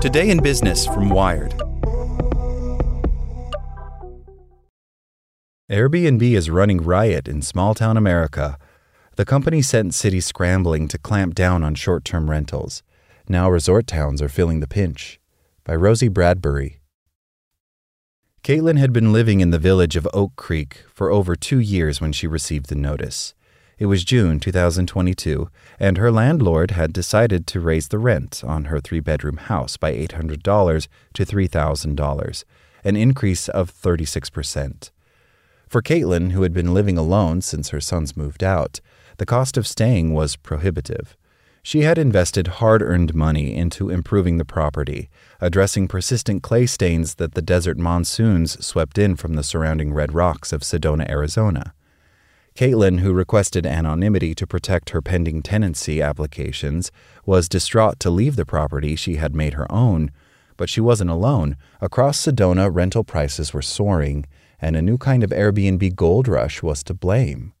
Today in Business from Wired. Airbnb is running riot in small-town America. The company sent cities scrambling to clamp down on short-term rentals. Now resort towns are feeling the pinch. By Rosie Bradbury. Caitlin had been living in the village of Oak Creek for over 2 years when she received the notice. It was June 2022, and her landlord had decided to raise the rent on her three-bedroom house by $800 to $3,000, an increase of 36%. For Caitlin, who had been living alone since her sons moved out, the cost of staying was prohibitive. She had invested hard-earned money into improving the property, addressing persistent clay stains that the desert monsoons swept in from the surrounding red rocks of Sedona, Arizona. Caitlin, who requested anonymity to protect her pending tenancy applications, was distraught to leave the property she had made her own. But she wasn't alone. Across Sedona, rental prices were soaring, and a new kind of Airbnb gold rush was to blame.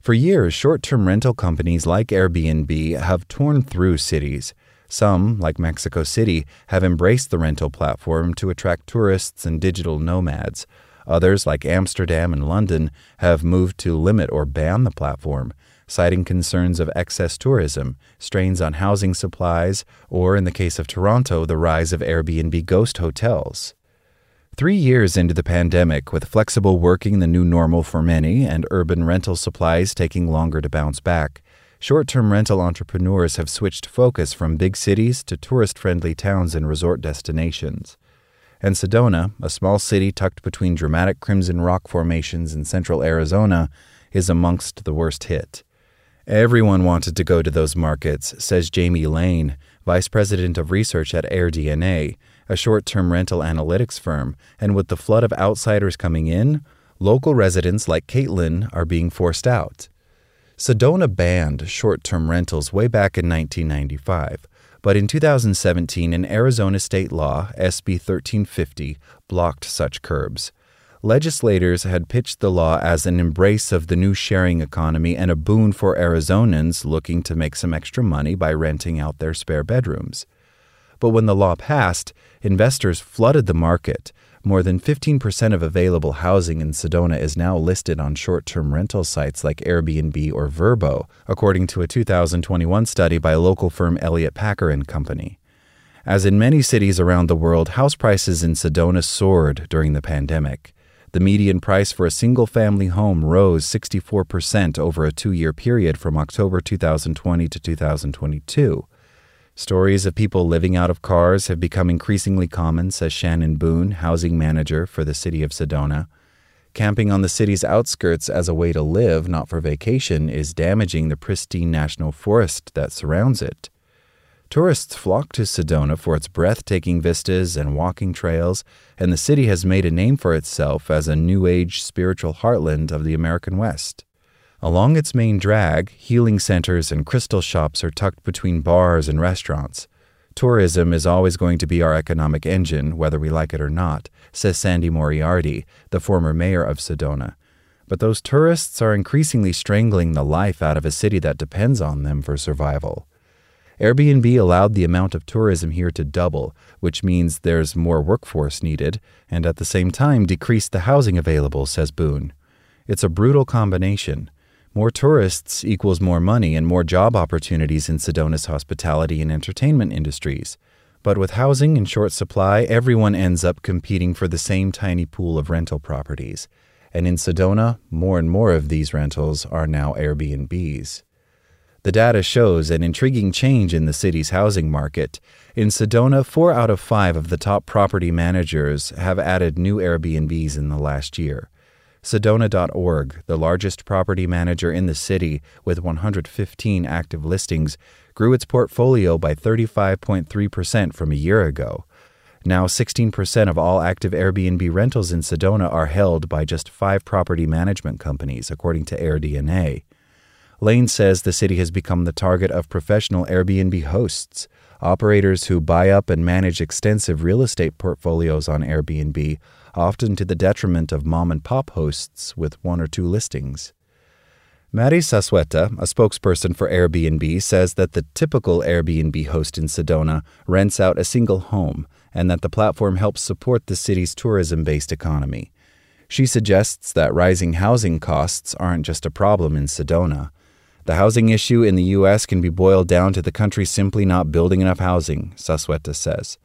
For years, short-term rental companies like Airbnb have torn through cities. Some, like Mexico City, have embraced the rental platform to attract tourists and digital nomads. Others, like Amsterdam and London, have moved to limit or ban the platform, citing concerns of excess tourism, strains on housing supplies, or, in the case of Toronto, the rise of Airbnb ghost hotels. 3 years into the pandemic, with flexible working the new normal for many and urban rental supplies taking longer to bounce back, short-term rental entrepreneurs have switched focus from big cities to tourist-friendly towns and resort destinations. And Sedona, a small city tucked between dramatic crimson rock formations in central Arizona, is amongst the worst hit. Everyone wanted to go to those markets, says Jamie Lane, vice president of research at AirDNA, a short-term rental analytics firm, and with the flood of outsiders coming in, local residents like Caitlin are being forced out. Sedona banned short-term rentals way back in 1995. But in 2017, an Arizona state law, SB 1350, blocked such curbs. Legislators had pitched the law as an embrace of the new sharing economy and a boon for Arizonans looking to make some extra money by renting out their spare bedrooms. But when the law passed, investors flooded the market. More than 15% of available housing in Sedona is now listed on short-term rental sites like Airbnb or Vrbo, according to a 2021 study by local firm Elliott Packer & Company. As in many cities around the world, house prices in Sedona soared during the pandemic. The median price for a single-family home rose 64% over a 2-year period from October 2020 to 2022. Stories of people living out of cars have become increasingly common, says Shannon Boone, housing manager for the city of Sedona. Camping on the city's outskirts as a way to live, not for vacation, is damaging the pristine national forest that surrounds it. Tourists flock to Sedona for its breathtaking vistas and walking trails, and the city has made a name for itself as a New Age spiritual heartland of the American West. Along its main drag, healing centers and crystal shops are tucked between bars and restaurants. Tourism is always going to be our economic engine, whether we like it or not, says Sandy Moriarty, the former mayor of Sedona. But those tourists are increasingly strangling the life out of a city that depends on them for survival. Airbnb allowed the amount of tourism here to double, which means there's more workforce needed, and at the same time decreased the housing available, says Boone. It's a brutal combination. More tourists equals more money and more job opportunities in Sedona's hospitality and entertainment industries. But with housing in short supply, everyone ends up competing for the same tiny pool of rental properties. And in Sedona, more and more of these rentals are now Airbnbs. The data shows an intriguing change in the city's housing market. In Sedona, 4 out of 5 of the top property managers have added new Airbnbs in the last year. Sedona.org, the largest property manager in the city with 115 active listings, grew its portfolio by 35.3% from a year ago. Now 16% of all active Airbnb rentals in Sedona are held by just 5 property management companies, according to AirDNA. Lane says the city has become the target of professional Airbnb hosts, operators who buy up and manage extensive real estate portfolios on Airbnb, often to the detriment of mom-and-pop hosts with 1 or 2 listings. Maddie Sasueta, a spokesperson for Airbnb, says that the typical Airbnb host in Sedona rents out a single home and that the platform helps support the city's tourism-based economy. She suggests that rising housing costs aren't just a problem in Sedona. The housing issue in the U.S. can be boiled down to the country simply not building enough housing, Sasueta says.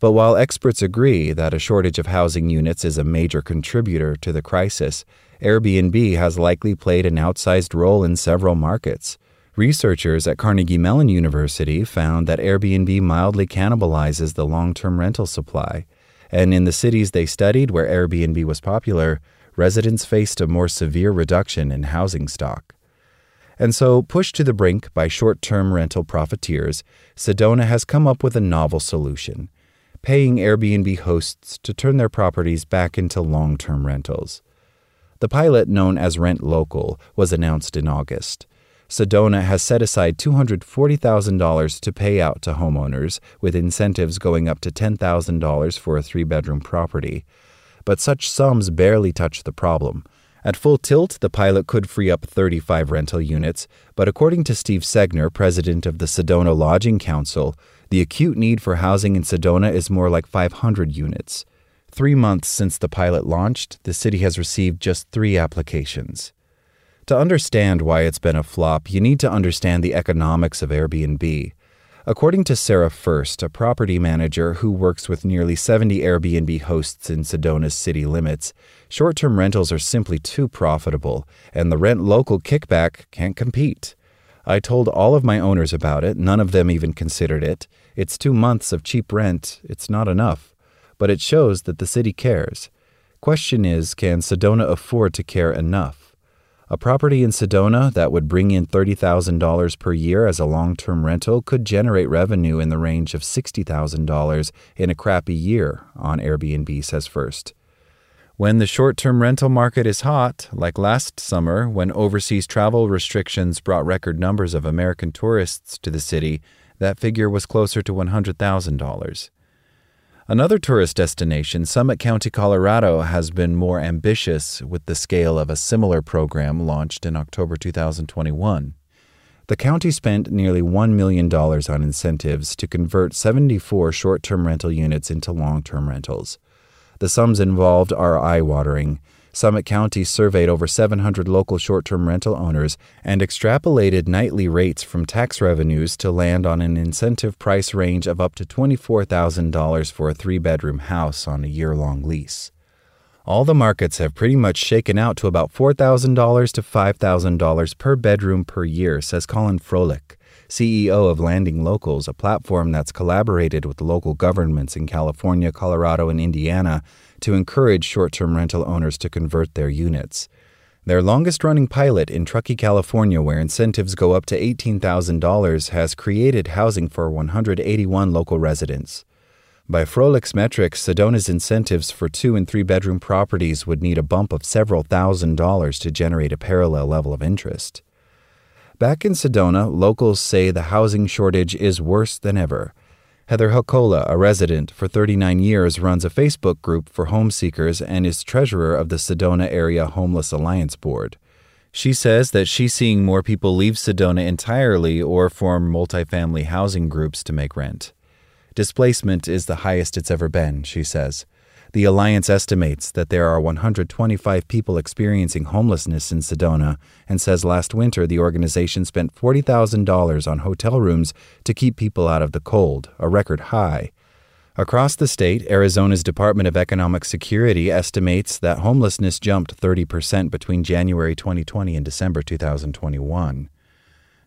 But while experts agree that a shortage of housing units is a major contributor to the crisis, Airbnb has likely played an outsized role in several markets. Researchers at Carnegie Mellon University found that Airbnb mildly cannibalizes the long-term rental supply. And in the cities they studied where Airbnb was popular, residents faced a more severe reduction in housing stock. And so, pushed to the brink by short-term rental profiteers, Sedona has come up with a novel solution: paying Airbnb hosts to turn their properties back into long-term rentals. The pilot, known as Rent Local, was announced in August. Sedona has set aside $240,000 to pay out to homeowners, with incentives going up to $10,000 for a 3-bedroom property. But such sums barely touch the problem. At full tilt, the pilot could free up 35 rental units, but according to Steve Segner, president of the Sedona Lodging Council, the acute need for housing in Sedona is more like 500 units. 3 months since the pilot launched, the city has received just 3 applications. To understand why it's been a flop, you need to understand the economics of Airbnb. According to Sarah First, a property manager who works with nearly 70 Airbnb hosts in Sedona's city limits, short-term rentals are simply too profitable, and the Rent Local kickback can't compete. I told all of my owners about it, none of them even considered it. It's 2 months of cheap rent, it's not enough. But it shows that the city cares. Question is, can Sedona afford to care enough? A property in Sedona that would bring in $30,000 per year as a long-term rental could generate revenue in the range of $60,000 in a crappy year, on Airbnb, says First. When the short-term rental market is hot, like last summer when overseas travel restrictions brought record numbers of American tourists to the city, that figure was closer to $100,000. Another tourist destination, Summit County, Colorado, has been more ambitious with the scale of a similar program launched in October 2021. The county spent nearly $1 million on incentives to convert 74 short-term rental units into long-term rentals. The sums involved are eye-watering. Summit County surveyed over 700 local short-term rental owners and extrapolated nightly rates from tax revenues to land on an incentive price range of up to $24,000 for a 3-bedroom house on a year-long lease. All the markets have pretty much shaken out to about $4,000 to $5,000 per bedroom per year, says Colin Froelich, CEO of Landing Locals, a platform that's collaborated with local governments in California, Colorado, and Indiana to encourage short-term rental owners to convert their units. Their longest-running pilot in Truckee, California, where incentives go up to $18,000, has created housing for 181 local residents. By Froelich's metrics, Sedona's incentives for 2- and 3-bedroom properties would need a bump of several $1,000s to generate a parallel level of interest. Back in Sedona, locals say the housing shortage is worse than ever. Heather Hokola, a resident for 39 years, runs a Facebook group for home seekers and is treasurer of the Sedona Area Homeless Alliance Board. She says that she's seeing more people leave Sedona entirely or form multifamily housing groups to make rent. Displacement is the highest it's ever been, she says. The Alliance estimates that there are 125 people experiencing homelessness in Sedona and says last winter the organization spent $40,000 on hotel rooms to keep people out of the cold, a record high. Across the state, Arizona's Department of Economic Security estimates that homelessness jumped 30% between January 2020 and December 2021.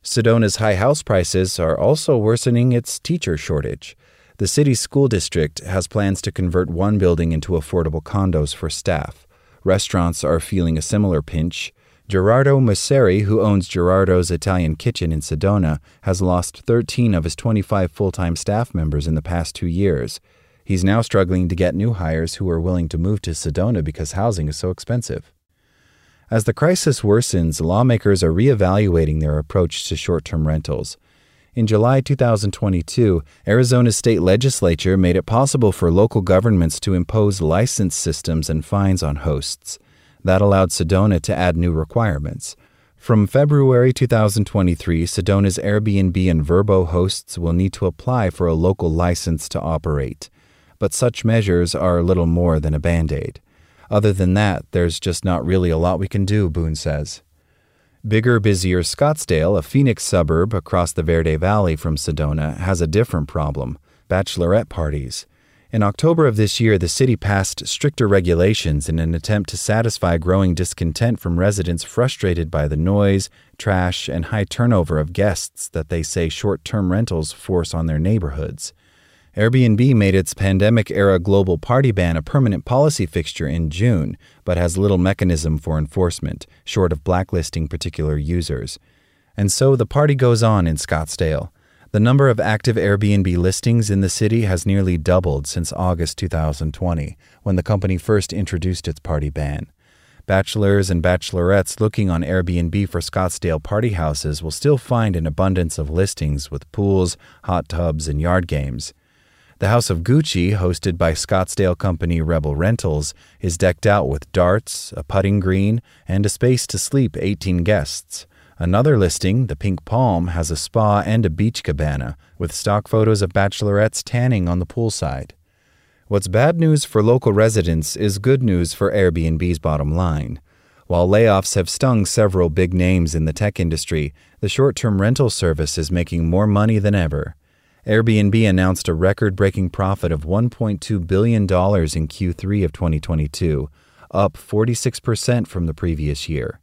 Sedona's high house prices are also worsening its teacher shortage. The city's school district has plans to convert one building into affordable condos for staff. Restaurants are feeling a similar pinch. Gerardo Messeri, who owns Gerardo's Italian Kitchen in Sedona, has lost 13 of his 25 full-time staff members in the past 2 years. He's now struggling to get new hires who are willing to move to Sedona because housing is so expensive. As the crisis worsens, lawmakers are reevaluating their approach to short-term rentals. In July 2022, Arizona's state legislature made it possible for local governments to impose license systems and fines on hosts. That allowed Sedona to add new requirements. From February 2023, Sedona's Airbnb and Vrbo hosts will need to apply for a local license to operate. But such measures are little more than a Band-Aid. Other than that, there's just not really a lot we can do, Boone says. Bigger, busier Scottsdale, a Phoenix suburb across the Verde Valley from Sedona, has a different problem: bachelorette parties. In October of this year, the city passed stricter regulations in an attempt to satisfy growing discontent from residents frustrated by the noise, trash, and high turnover of guests that they say short-term rentals force on their neighborhoods. Airbnb made its pandemic-era global party ban a permanent policy fixture in June, but has little mechanism for enforcement, short of blacklisting particular users. And so the party goes on in Scottsdale. The number of active Airbnb listings in the city has nearly doubled since August 2020, when the company first introduced its party ban. Bachelors and bachelorettes looking on Airbnb for Scottsdale party houses will still find an abundance of listings with pools, hot tubs, and yard games. The House of Gucci, hosted by Scottsdale company Rebel Rentals, is decked out with darts, a putting green, and a space to sleep 18 guests. Another listing, the Pink Palm, has a spa and a beach cabana, with stock photos of bachelorettes tanning on the poolside. What's bad news for local residents is good news for Airbnb's bottom line. While layoffs have stung several big names in the tech industry, the short-term rental service is making more money than ever. Airbnb announced a record-breaking profit of $1.2 billion in Q3 of 2022, up 46% from the previous year.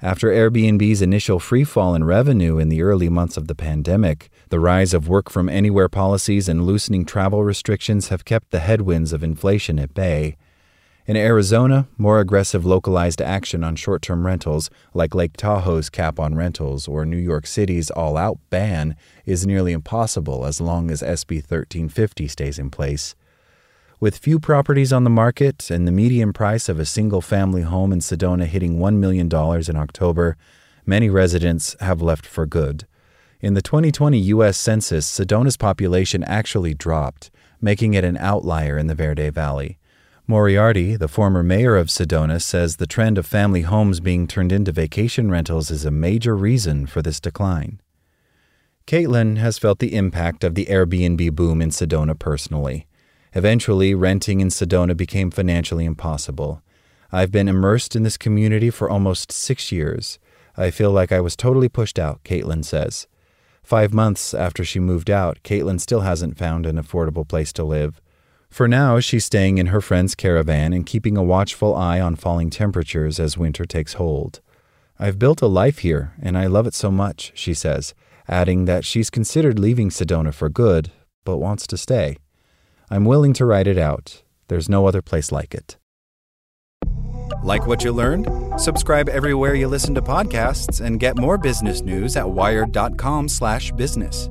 After Airbnb's initial freefall in revenue in the early months of the pandemic, the rise of work-from-anywhere policies and loosening travel restrictions have kept the headwinds of inflation at bay. In Arizona, more aggressive localized action on short-term rentals, like Lake Tahoe's cap on rentals or New York City's all-out ban, is nearly impossible as long as SB 1350 stays in place. With few properties on the market and the median price of a single-family home in Sedona hitting $1 million in October, many residents have left for good. In the 2020 U.S. Census, Sedona's population actually dropped, making it an outlier in the Verde Valley. Moriarty, the former mayor of Sedona, says the trend of family homes being turned into vacation rentals is a major reason for this decline. Caitlin has felt the impact of the Airbnb boom in Sedona personally. Eventually, renting in Sedona became financially impossible. I've been immersed in this community for almost 6 years. I feel like I was totally pushed out, Caitlin says. 5 months after she moved out, Caitlin still hasn't found an affordable place to live. For now, she's staying in her friend's caravan and keeping a watchful eye on falling temperatures as winter takes hold. I've built a life here, and I love it so much, she says, adding that she's considered leaving Sedona for good, but wants to stay. I'm willing to write it out. There's no other place like it. Like what you learned? Subscribe everywhere you listen to podcasts and get more business news at wired.com/business.